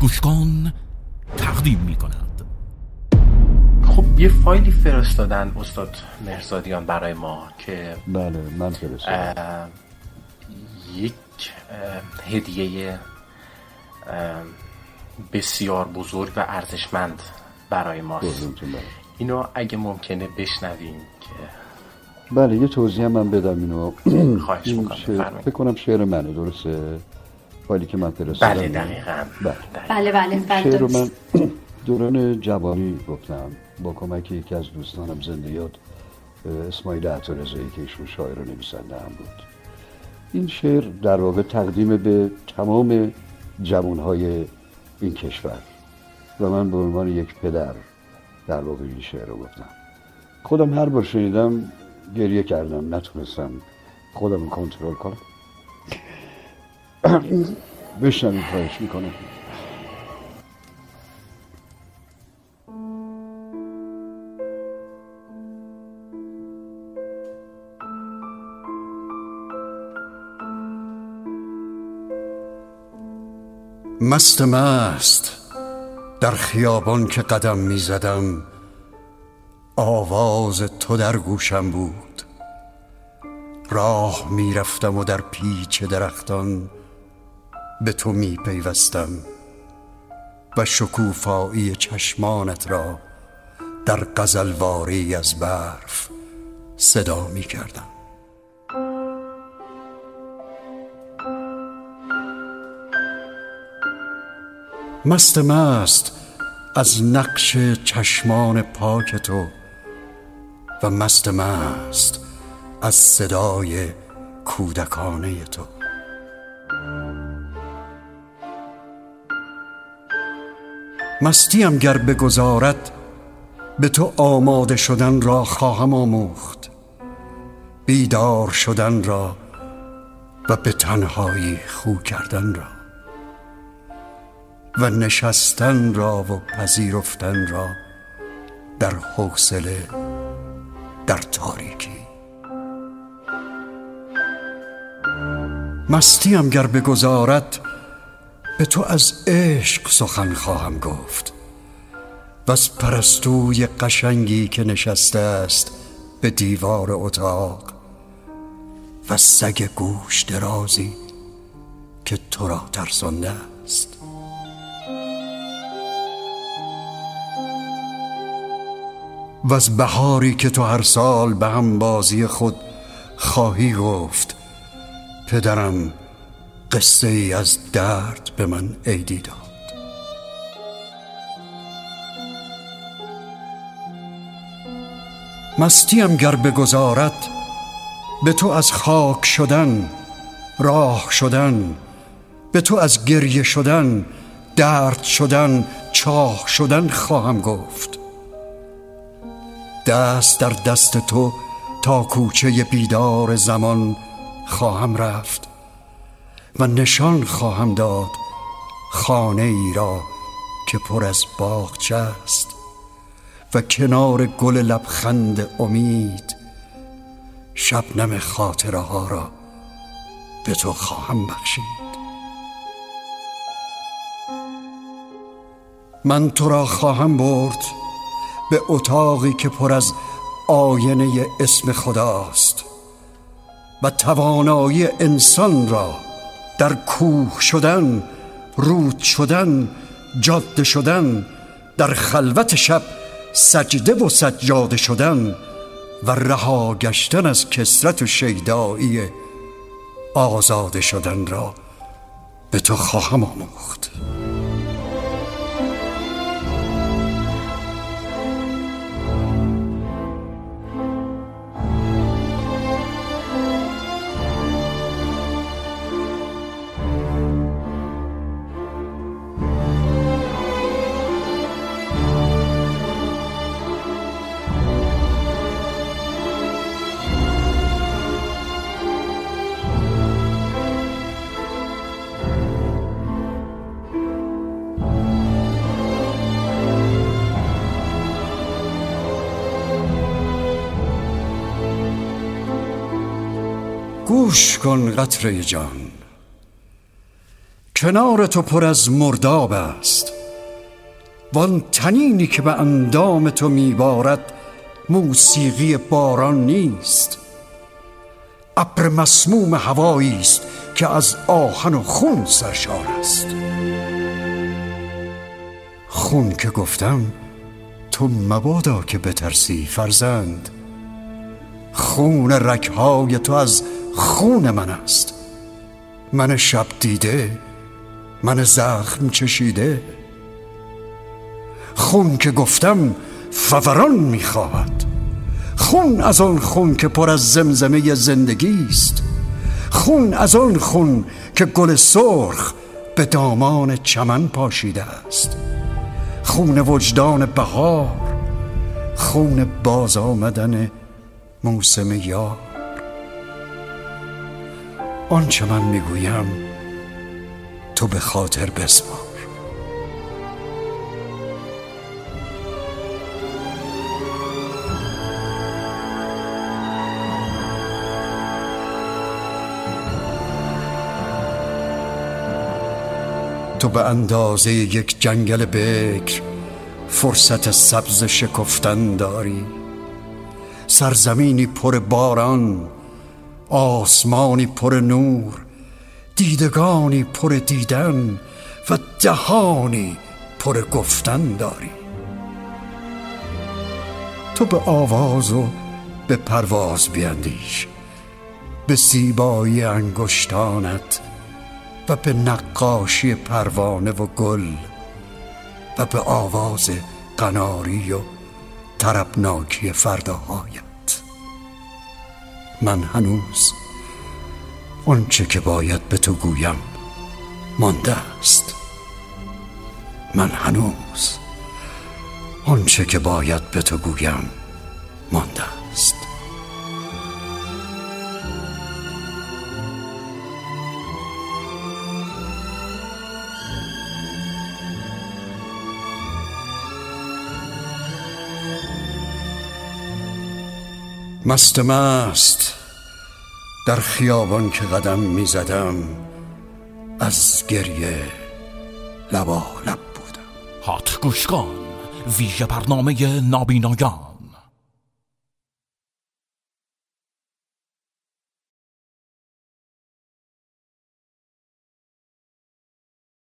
گوش کن تقدیم می‌کند. خب یه فایلی فرستادن استاد مهرزادیان برای ما که بله من فرستادم، یک هدیه بسیار بزرگ و ارزشمند برای ماست. اینو اگه ممکنه بشنویم که بله یه توضیح من بدم. اینو خواهش می‌کنم بفرمایید. فکر کنم شعر منه، درسته؟ فایلی که من فرستادم. بله دقیقاً. بله بله بله. شعر رو من دوران جوانی گفتم با کمک یکی از دوستانم زندیات، اسماعیل عطار که ایشون شاعر و نویسنده هم بود. این شعر در واقع تقدیم به تمام جوان‌های این کشور و من به عنوان یک پدر در واقع این شعر رو گفتم. خودم هر بار شنیدم گریه کردم، نتونستم خودم کنترل کنم. بشنوید خواهش میکنم. مست مست در خیابان که قدم می زدم، آواز تو در گوشم بود. راه می رفتم و در پیچ درختان به تو می پیوستم و شکوفایی چشمانت را در غزلواری از برف صدا می کردم. مست مست از نقش چشمان پاک تو و مست مست از صدای کودکانه تو. مستیم گر بگذارد به تو آماده شدن را خواهم آموخت، بیدار شدن را و به تنهایی خو کردن را و نشستن را و پذیرفتن را در حوصله در تاریکی. مستیم گر بگذارد به تو از عشق سخن خواهم گفت و از پرستوی قشنگی که نشسته است به دیوار اتاق و سگ گوش درازی که تو را ترسانده است. و از بهاری که تو هر سال به هم بازی خود خواهی گفت، پدرم قصه ای از درد به من عیدی داد. مستیم گر بگذارد به تو از خاک شدن، راه شدن، به تو از گریه شدن، درد شدن، چاه شدن خواهم گفت. دست در دست تو تا کوچه بیدار زمان خواهم رفت و نشان خواهم داد خانه ای را که پر از باغچه است و کنار گل لبخند امید شبنم خاطره ها را به تو خواهم بخشید. من تو را خواهم برد به اتاقی که پر از آینه اسم خداست و توانایی انسان را در کوه شدن، رود شدن، جاده شدن، در خلوت شب سجده و سجاده شدن و رها گشتن از کثرت و شیدایی آزاده شدن را به تو خواهم آموخت. گوش کن قطره جان کنار تو پر از مرداب است، وان تنینی که به اندام تو میبارد موسیقی باران نیست، ابر مسموم هوایی است که از آهن و خون سرشار است. خون که گفتم تو مبادا که بترسی فرزند، خون رگهای تو از خون من است، من شب دیده، من زخم چشیده. خون که گفتم فوران میخواهد، خون از آن خون که پر از زمزمه زندگی است، خون از آن خون که گل سرخ به دامان چمن پاشیده است، خون وجدان بهار، خون باز آمدن موسم یار. آنچه من میگویم تو به خاطر بسپار. تو به اندازه یک جنگل بکر فرصت سبز شکفتن داری، سرزمینی پر باران، آسمانی پر نور، دیدگانی پر دیدن و دهانی پر گفتن داری. تو به آواز و به پرواز بیندیش، به زیبایی انگشتانت و به نقاشی پروانه و گل و به آواز قناری و طربناکی فرداهایت. من هنوز آنچه که باید به تو گویم مانده است، من هنوز آنچه که باید به تو گویم مانده است. مست مست در خیابان که قدم می زدم، از گریه لبالب بودم. هات گوش کن، ویژه برنامه نابینایان.